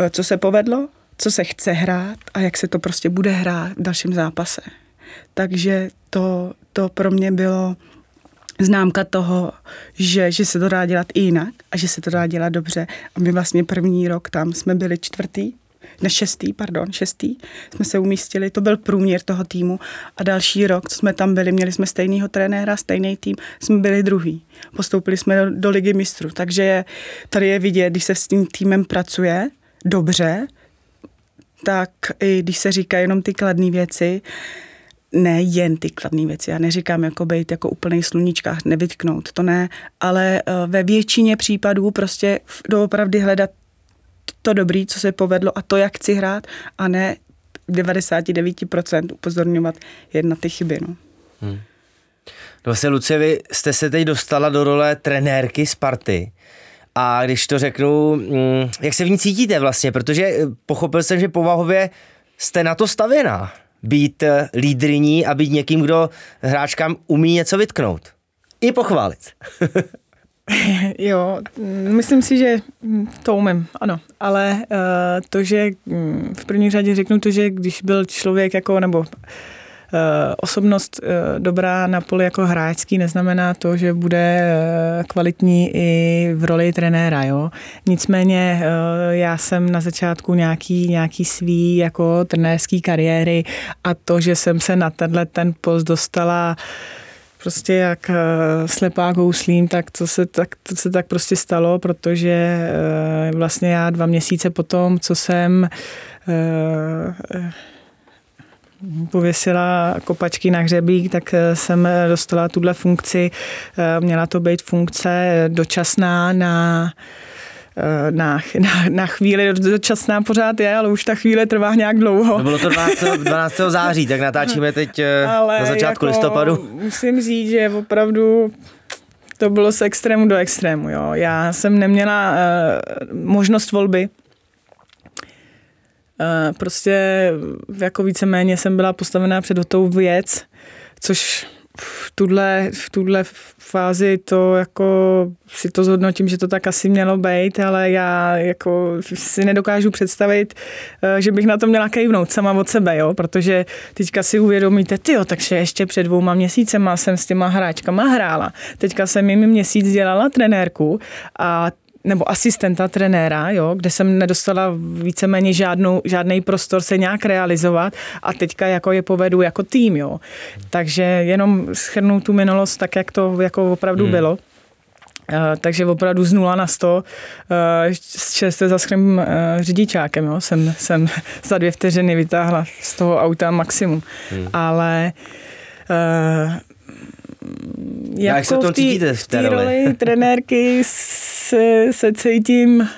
co se povedlo, co se chce hrát a jak se to prostě bude hrát v dalším zápase. Takže to, to pro mě bylo známka toho, že, že se to dá dělat i jinak a že se to dá dělat dobře. A my vlastně první rok tam jsme byli čtvrtý, ne šestý, pardon, šestý, jsme se umístili, to byl průměr toho týmu a další rok, co jsme tam byli, měli jsme stejného trenéra, stejný tým, jsme byli druhý. Postoupili jsme do, do Ligy mistrů, takže je, tady je vidět, když se s tím týmem pracuje dobře, tak i když se říká jenom ty kladné věci, ne jen ty kladné věci, já neříkám jako být jako úplnej sluníčkách, nevytknout, to ne, ale ve většině případů prostě doopravdy hledat to dobrý, co se povedlo a to, jak chci hrát a ne devadesát devět procent upozorňovat jen na ty chyby. No. Hmm. Vlastně, Lucie, vy jste se teď dostala do role trenérky Sparty. A když to řeknu, jak se v ní cítíte vlastně, protože pochopil jsem, že povahově jste na to stavěná. Být lídryní a být někým, kdo hráčkám umí něco vytknout. I pochválit. Jo, myslím si, že to umím, ano. Ale uh, to, že v první řadě řeknu to, že když byl člověk jako, nebo uh, osobnost uh, dobrá na poli jako hráčský, neznamená to, že bude uh, kvalitní i v roli trenéra, jo. Nicméně uh, já jsem na začátku nějaký, nějaký svý jako trenérský kariéry a to, že jsem se na tenhle ten post dostala prostě jak slepá kouslím, tak to se tak, to se tak prostě stalo, protože vlastně já dva měsíce potom, co jsem pověsila kopačky na hřebík, tak jsem dostala tuhle funkci. Měla to být funkce dočasná na Na, na, na chvíli, dočasná pořád je, ale už ta chvíle trvá nějak dlouho. To bylo to dvanáctého září, tak natáčíme teď ale na začátku jako listopadu. Musím říct, že opravdu to bylo z extrému do extrému. Jo. Já jsem neměla uh, možnost volby. Uh, prostě jako víceméně jsem byla postavená před hotovou věc, což v tuhle, v tuhle fázi to jako si to zhodnotím, že to tak asi mělo být, ale já jako si nedokážu představit, že bych na to měla kejvnout sama od sebe, jo, protože teďka si uvědomíte, tyjo, takže ještě před dvouma měsícema jsem s těma hráčkama hrála, teďka jsem jim měsíc dělala trenérku a nebo asistenta trenéra, jo, kde jsem nedostala víceméně žádnou, žádnej prostor se nějak realizovat a teďka jako je povedu jako tým, jo. Takže jenom shrnu tu minulost tak, jak to jako opravdu hmm. bylo. Uh, takže opravdu z nula na sto uh, se zaschrým uh, řidičákem, jo. Jsem, jsem za dvě vteřiny vytáhla z toho auta maximum. Hmm. Ale uh, jako jak se to cítíte v té roli trenérky se, se cítím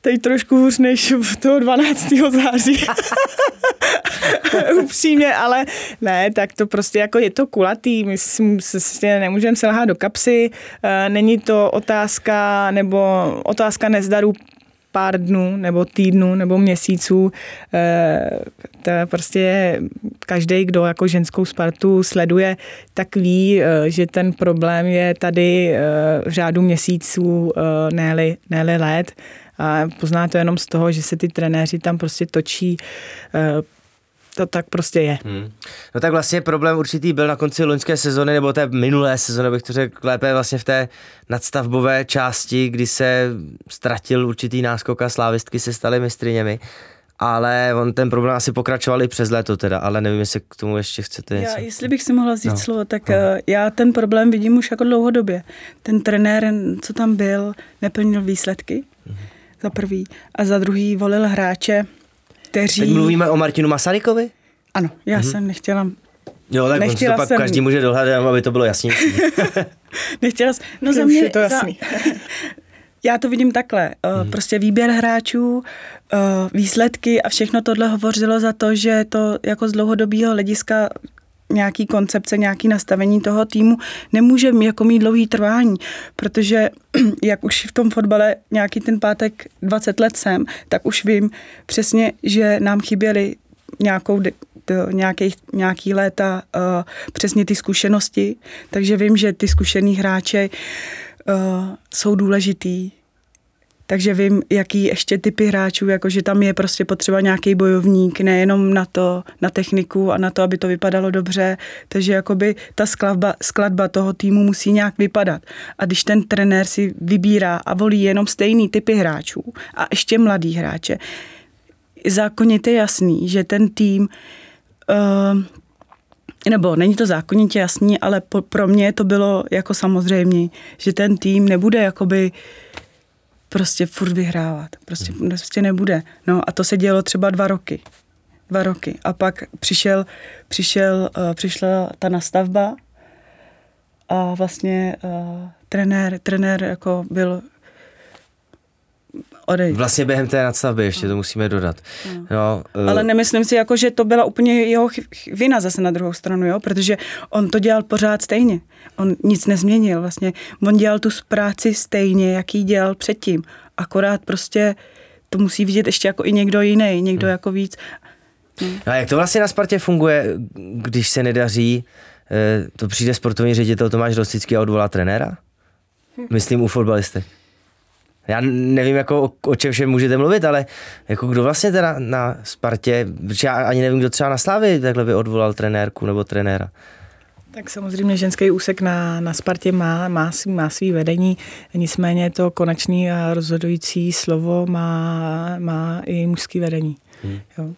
teď trošku hůř než v toho dvanáctého září. Upřímně, ale ne, tak to prostě jako je to kulatý, my se nemůžeme se lhát do kapsy, není to otázka nebo otázka nezdaru pár dnů, nebo týdnů, nebo měsíců. To prostě každý, kdo jako ženskou Spartu sleduje, tak ví, že ten problém je tady v řádu měsíců, ne-li, ne-li let. A pozná to jenom z toho, že se ty trenéři tam prostě točí. To tak prostě je. Hmm. No tak vlastně problém určitý byl na konci loňské sezony, nebo té minulé sezony, bych to řekl lépe, vlastně v té nadstavbové části, kdy se ztratil určitý náskok a slávistky se staly mistryněmi. Ale on ten problém asi pokračoval i přes léto teda, ale nevím, jestli k tomu ještě chcete něco. Já, jestli bych si mohla vzít no. slovo, tak no. já ten problém vidím už jako dlouhodobě. Ten trenér, co tam byl, neplnil výsledky, hmm. za prvý, a za druhý volil hráče, kteří... Teď mluvíme o Martinu Masarykovi? Ano, já mhm. jsem nechtěla... Jo, tak nechtěla pak jsem... každý může dohledat, aby to bylo jasnější. nechtěla jsem... No za mě... To jasný. Za... Já to vidím takhle. Mhm. Prostě výběr hráčů, výsledky a všechno tohle hovořilo za to, že to jako z dlouhodobého hlediska... nějaký koncepce, nějaký nastavení toho týmu nemůže jako mít dlouhý trvání, protože jak už v tom fotbale nějaký ten pátek dvacet let jsem, tak už vím přesně, že nám chyběly nějakou, nějaký, nějaký léta uh, přesně ty zkušenosti, takže vím, že ty zkušený hráče uh, jsou důležitý. Takže vím, jaký ještě typy hráčů, jakože tam je prostě potřeba nějaký bojovník, nejenom na to, na techniku a na to, aby to vypadalo dobře. Takže jakoby ta skladba, skladba toho týmu musí nějak vypadat. A když ten trenér si vybírá a volí jenom stejný typy hráčů a ještě mladý hráče, zákonitě jasný, že ten tým... Uh, nebo není to zákonitě jasný, ale po, pro mě to bylo jako samozřejmě, že ten tým nebude jakoby... prostě furt vyhrávat. Prostě, prostě nebude. No a to se dělo třeba dva roky. Dva roky. A pak přišel, přišel, uh, přišla ta nastavba a vlastně uh, trenér, trenér jako byl odejít. Vlastně během té nadstavby ještě no. to musíme dodat. No. No, uh... Ale nemyslím si, jako, že to byla úplně jeho vina zase na druhou stranu, jo? Protože on to dělal pořád stejně. On nic nezměnil vlastně. On dělal tu práci stejně, jaký dělal předtím. Akorát prostě to musí vidět ještě jako i někdo jiný, někdo hmm. jako víc. Hmm. No a jak to vlastně na Spartě funguje, když se nedaří, eh, to přijde sportovní ředitel Tomáš Rostický a odvolá trenéra? Hmm. Myslím u fotbalistek. Já nevím, jako o, o čem všem můžete mluvit, ale jako kdo vlastně teda na Spartě, protože já ani nevím, kdo třeba na Slavii takhle by odvolal trenérku nebo trenéra. Tak samozřejmě ženský úsek na, na Spartě má, má, má svý vedení, nicméně to konečný a rozhodující slovo má, má i mužský vedení. Hmm. Jo.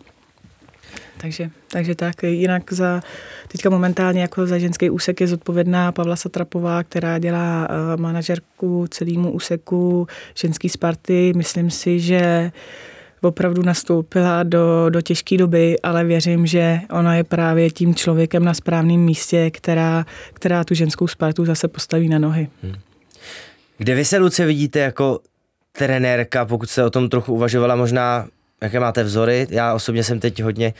Takže, takže tak, jinak za, teďka momentálně jako za ženský úsek je zodpovědná Pavla Satrapová, která dělá uh, manažerku celému úseku ženský Sparty. Myslím si, že opravdu nastoupila do, do těžké doby, ale věřím, že ona je právě tím člověkem na správném místě, která, která tu ženskou Spartu zase postaví na nohy. Hmm. Kde vy se, Luce, vidíte jako trenérka, pokud se o tom trochu uvažovala, možná jaké máte vzory? Já osobně jsem teď hodně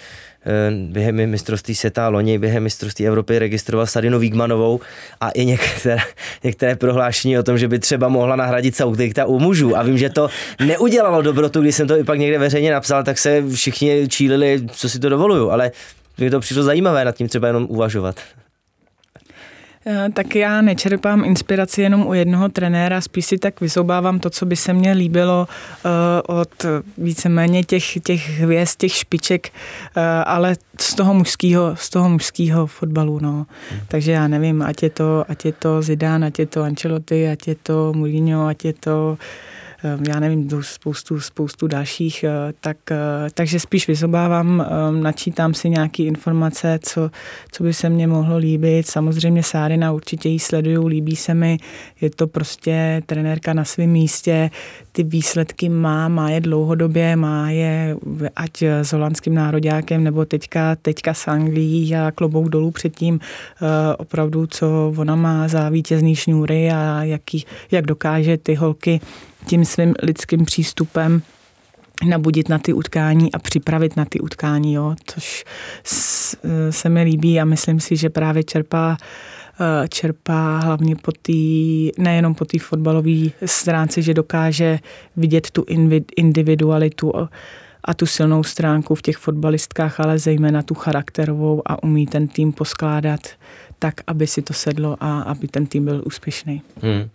během mistrovství světa loni, během mistrovství Evropy registroval Sarinu Wiegmanovou a i některé, některé prohlášení o tom, že by třeba mohla nahradit Southgate u mužů. A vím, že to neudělalo dobrotu, když jsem to i pak někde veřejně napsal, tak se všichni čílili, co si to dovoluju, ale mě to přišlo zajímavé nad tím třeba jenom uvažovat. Tak já nečerpám inspiraci jenom u jednoho trenéra, spíš si tak vysoubávám to, co by se mně líbilo od víceméně těch, těch hvězd, těch špiček, ale z toho mužského, z toho mužského fotbalu. No. Takže já nevím, ať je to, ať je to Zidane, ať je to Ancelotti, ať je to Mourinho, ať je to... já nevím, spoustu, spoustu dalších, tak, takže spíš vyzobávám, načítám si nějaké informace, co, co by se mně mohlo líbit. Samozřejmě Sárina, určitě ji sleduju, líbí se mi, je to prostě trenérka na svém místě, ty výsledky má, má je dlouhodobě, má je ať s holandským nároďákem, nebo teďka, teďka s Anglií a klobouk dolů předtím opravdu, co ona má za vítězný šňůry a jaký, jak dokáže ty holky tím svým lidským přístupem nabudit na ty utkání a připravit na ty utkání, jo, což se mi líbí a myslím si, že právě čerpá, čerpá hlavně po tý, nejenom po té fotbalové stránce, že dokáže vidět tu individualitu a tu silnou stránku v těch fotbalistkách, ale zejména tu charakterovou a umí ten tým poskládat tak, aby si to sedlo a aby ten tým byl úspěšný. Hmm.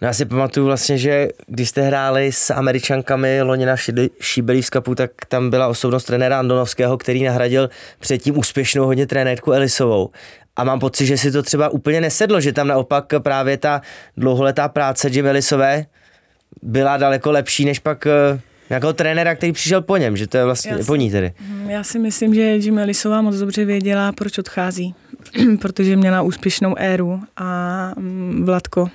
No já si pamatuju vlastně, že když jste hráli s Američankami loni na Šibelív Cupu, tak tam byla osobnost trenéra Andonovského, který nahradil předtím úspěšnou hodně trenérku Ellisovou. A mám pocit, že si to třeba úplně nesedlo, že tam naopak právě ta dlouholetá práce Jill Ellisové byla daleko lepší než pak nějakého trenéra, který přišel po něm, že to je vlastně si, po ní tedy. Já si myslím, že Jill Ellisová moc dobře věděla, proč odchází, protože měla úspěšnou éru a Vlatko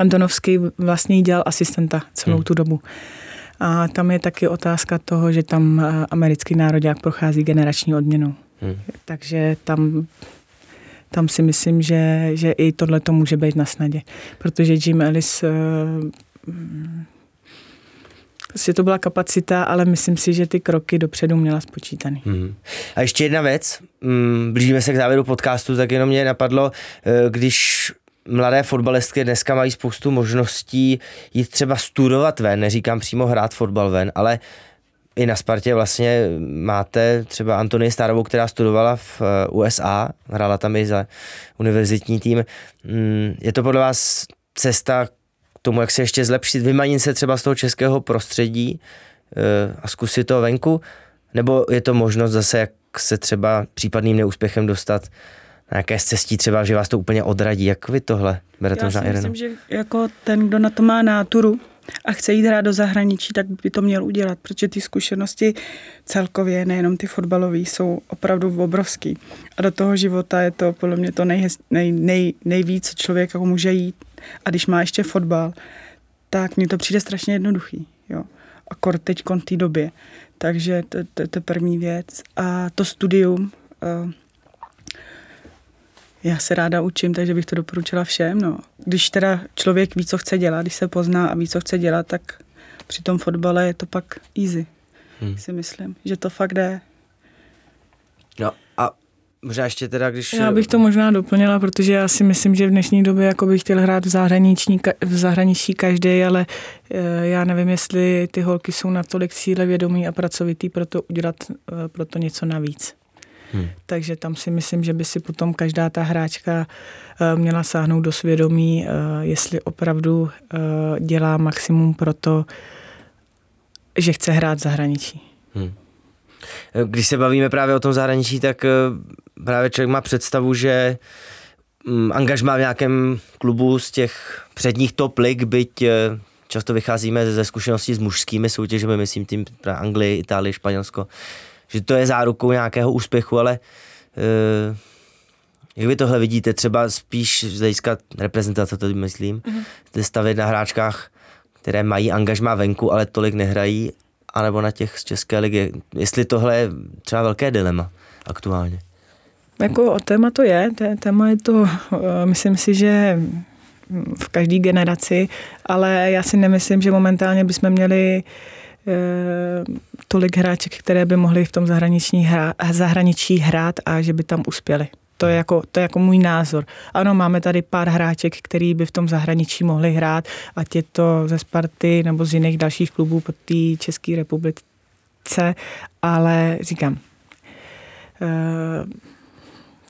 Andonovský vlastně dělal asistenta celou tu dobu. A tam je taky otázka toho, že tam americký nároďák prochází generační odměnou. Hmm. Takže tam, tam si myslím, že, že i tohle to může být na snadě. Protože Jim Ellis... Prostě to byla kapacita, ale myslím si, že ty kroky dopředu měla spočítaný. Hmm. A ještě jedna věc, blížíme se k závěru podcastu, tak jenom mě napadlo, když mladé fotbalistky dneska mají spoustu možností jít třeba studovat ven, neříkám přímo hrát fotbal ven, ale i na Spartě vlastně máte třeba Antonii Stárovou, která studovala v U S A, hrála tam i za univerzitní tým. Je to podle vás cesta tomu, jak se ještě zlepšit, vymanit se třeba z toho českého prostředí e, a zkusit to venku, nebo je to možnost zase, jak se třeba případným neúspěchem dostat na nějaké cestí, třeba, že vás to úplně odradí, jak vy tohle berete? Já si myslím, že jako ten, kdo na to má náturu a chce jít hrát do zahraničí, tak by to měl udělat, protože ty zkušenosti celkově, nejenom ty fotbalové, jsou opravdu obrovský. A do toho života je to podle mě to nejhez, nej, nej, nejvíc, co člověk jako může jít. A když má ještě fotbal, tak mně to přijde strašně jednoduchý. Jo. Akord teď v té době. Takže to, to, to je první věc. A to studium, uh, já se ráda učím, takže bych to doporučila všem. No. Když teda člověk ví, co chce dělat, když se pozná a ví, co chce dělat, tak při tom fotbale je to pak easy. Hmm. Si myslím, že to fakt jde. No a možná ještě teda, když... Já bych to možná doplnila, protože já si myslím, že v dnešní době jako bych chtěl hrát v zahraničí, v zahraničí každý, ale já nevím, jestli ty holky jsou natolik cílevědomí a pracovitý pro to udělat pro to něco navíc. Hmm. Takže tam si myslím, že by si potom každá ta hráčka měla sáhnout do svědomí, jestli opravdu dělá maximum pro to, že chce hrát v zahraničí. Hmm. Když se bavíme právě o tom zahraničí, tak právě člověk má představu, že angažmá v nějakém klubu z těch předních top lig, byť často vycházíme ze zkušeností s mužskými soutěžemi, myslím tím na Anglii, Itálii, Španělsko, že to je zárukou nějakého úspěchu, ale eh, jak vy tohle vidíte, třeba spíš z hlediska reprezentace, to myslím, mm-hmm. stavět na hráčkách, které mají angažmá venku, ale tolik nehrají, anebo na těch z české ligy. Jestli tohle je třeba velké dilema aktuálně. Jako o téma to je, téma je to, myslím si, že v každé generaci, ale já si nemyslím, že momentálně bychom měli e, tolik hráček, které by mohly v tom zahraniční hra, zahraničí hrát a že by tam uspěli. To je, jako, to je jako můj názor. Ano, máme tady pár hráček, který by v tom zahraničí mohli hrát, ať je to ze Sparty nebo z jiných dalších klubů po té České republice, ale říkám, e,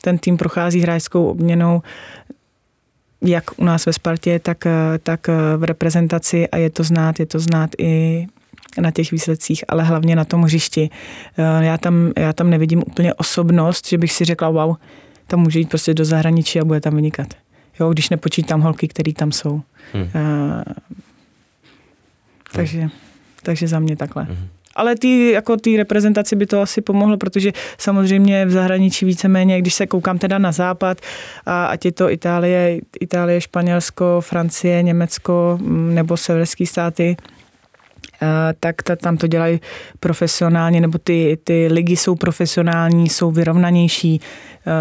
ten tým prochází hráčskou obměnou jak u nás ve Spartě, tak, tak v reprezentaci a je to znát, je to znát i na těch výsledcích, ale hlavně na tom hřišti. Já tam, já tam nevidím úplně osobnost, že bych si řekla, wow, tam může jít prostě do zahraničí a bude tam vynikat. Jo, když nepočítám holky, které tam jsou. Hmm. A, takže, hmm. takže za mě takhle. Hmm. Ale tý, jako tý reprezentaci by to asi pomohlo, protože samozřejmě v zahraničí víceméně, když se koukám teda na západ, a ať je to Itálie, Itálie, Španělsko, Francie, Německo nebo severské státy, tak ta, tam to dělají profesionálně, nebo ty, ty ligy jsou profesionální, jsou vyrovnanější.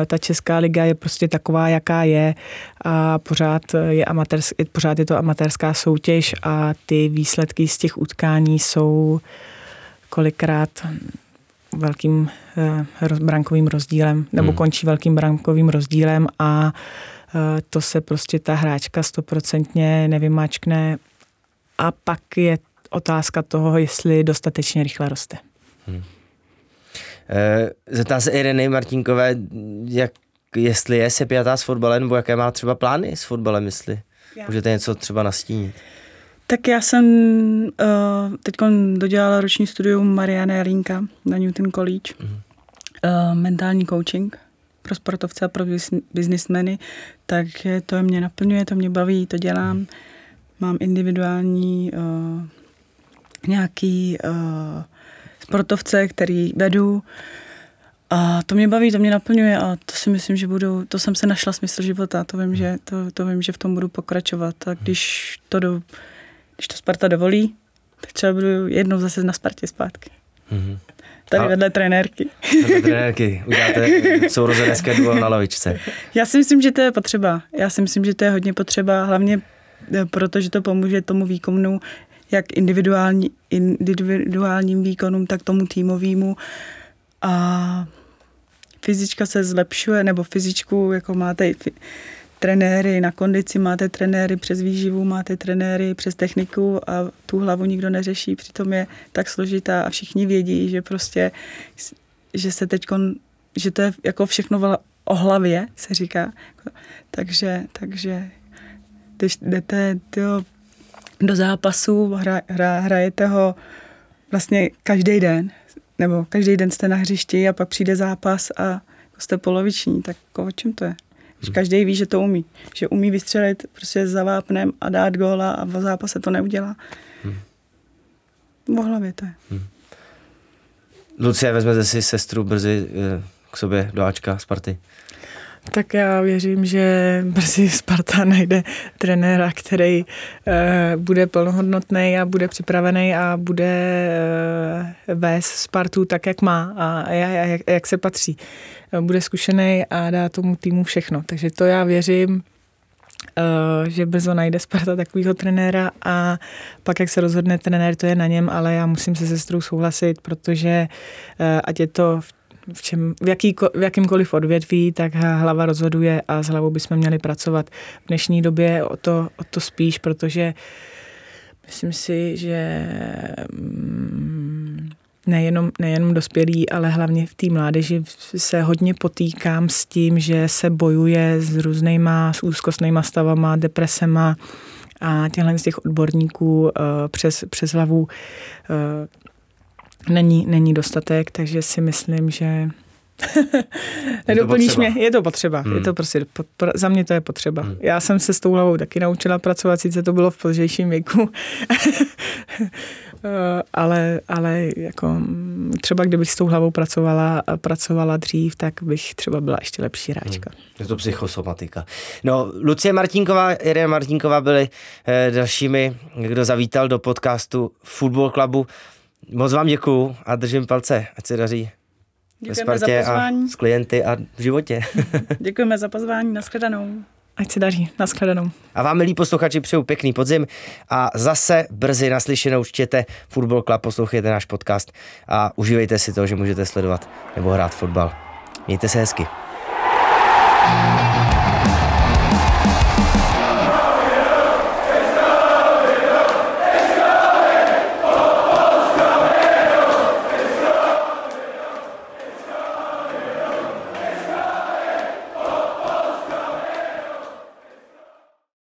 Ta česká liga je prostě taková, jaká je a pořád je, amatérsk, pořád je to amatérská soutěž a ty výsledky z těch utkání jsou kolikrát velkým eh, brankovým rozdílem, nebo hmm. končí velkým brankovým rozdílem a eh, to se prostě ta hráčka stoprocentně nevymáčkne a pak je otázka toho, jestli dostatečně rychle roste. Hmm. Eh, zeptám se Ireny Martínkové, jak, jestli je sepjatá s fotbalem, nebo jaké má třeba plány s fotbalem, jestli já. Můžete něco třeba nastínit? Tak já jsem uh, teď dodělala roční studium Mariana Jalínka na Newton College. Mm. Uh, mentální coaching pro sportovce a pro biznismeny. Takže to mě naplňuje, to mě baví, to dělám. Mm. Mám individuální uh, nějaký uh, sportovce, který vedu. A to mě baví, to mě naplňuje a to si myslím, že budu, to jsem se našla smysl života. To vím, že, to, to vím, že v tom budu pokračovat. A když to do... Když to Sparta dovolí třeba budu jednou zase na Spartě zpátky. Mm-hmm. Tady vedle trenérky. Vedle trenérky. Uděláte sourozenecké duo na lavičce. Já si myslím, že to je potřeba. Já si myslím, že to je hodně potřeba, hlavně proto, že to pomůže tomu výkonu, jak individuální, individuálním výkonům, tak tomu týmovému. A fyzička se zlepšuje, nebo fyzičku, jako máte trenéry na kondici, máte trenéry přes výživu, máte trenéry přes techniku a tu hlavu nikdo neřeší, přitom je tak složitá a všichni vědí, že prostě, že se teďkon, že to je jako všechno o hlavě, se říká. Takže, takže, když jdete tyjo, do zápasu, hra, hra, hrajete ho vlastně každý den, nebo každý den jste na hřišti a pak přijde zápas a jako jste poloviční, tak jako, o čem to je? Hmm. Každý ví, že to umí. Že umí vystřelit prostě za vápnem a dát góla a v zápase to neudělá. Hmm. O hlavě to je. Hmm. Lucie, vezmete si sestru brzy k sobě do Ačka Sparty? Tak já věřím, že brzy Sparta najde trenéra, který eh, bude plnohodnotný a bude připravený a bude eh, vést Spartu tak, jak má a, a, a jak, jak se patří. Bude zkušený a dá tomu týmu všechno. Takže to já věřím, eh, že brzo najde Sparta takovýho trenéra a pak, jak se rozhodne trenér, to je na něm, ale já musím se sestrou souhlasit, protože eh, ať je to v V, čem, v, jaký, v jakýmkoliv odvětví, tak hlava rozhoduje a s hlavou bychom měli pracovat v dnešní době o to, o to spíš, protože myslím si, že nejenom, nejenom dospělí, ale hlavně v té mládeži se hodně potýkám s tím, že se bojuje s různýma, s úzkostnýma stavama, depresema a těchto z těch odborníků přes, přes hlavu Není, není dostatek, takže si myslím, že nedoplníš mě. Je to potřeba. Hmm. Je to prostě, za mě to je potřeba. Hmm. Já jsem se s tou hlavou taky naučila pracovat, sice to bylo v pozdějším věku, ale, ale jako, třeba kdybych s tou hlavou pracovala, pracovala dřív, tak bych třeba byla ještě lepší hráčka. Hmm. Je to psychosomatika. No, Lucie Martínková, Irena Martínková byli eh, dalšími, kdo zavítal do podcastu Football Clubu. Moc vám děkuju a držím palce, ať se daří ve Spartě a s klienty a v životě. Děkujeme za pozvání, nashledanou. Ať se daří, nashledanou. A vám, milí posluchači, přeju pěkný podzim a zase brzy naslyšenou čtěte Football Club, poslouchejte náš podcast a užívejte si to, že můžete sledovat nebo hrát fotbal. Mějte se hezky.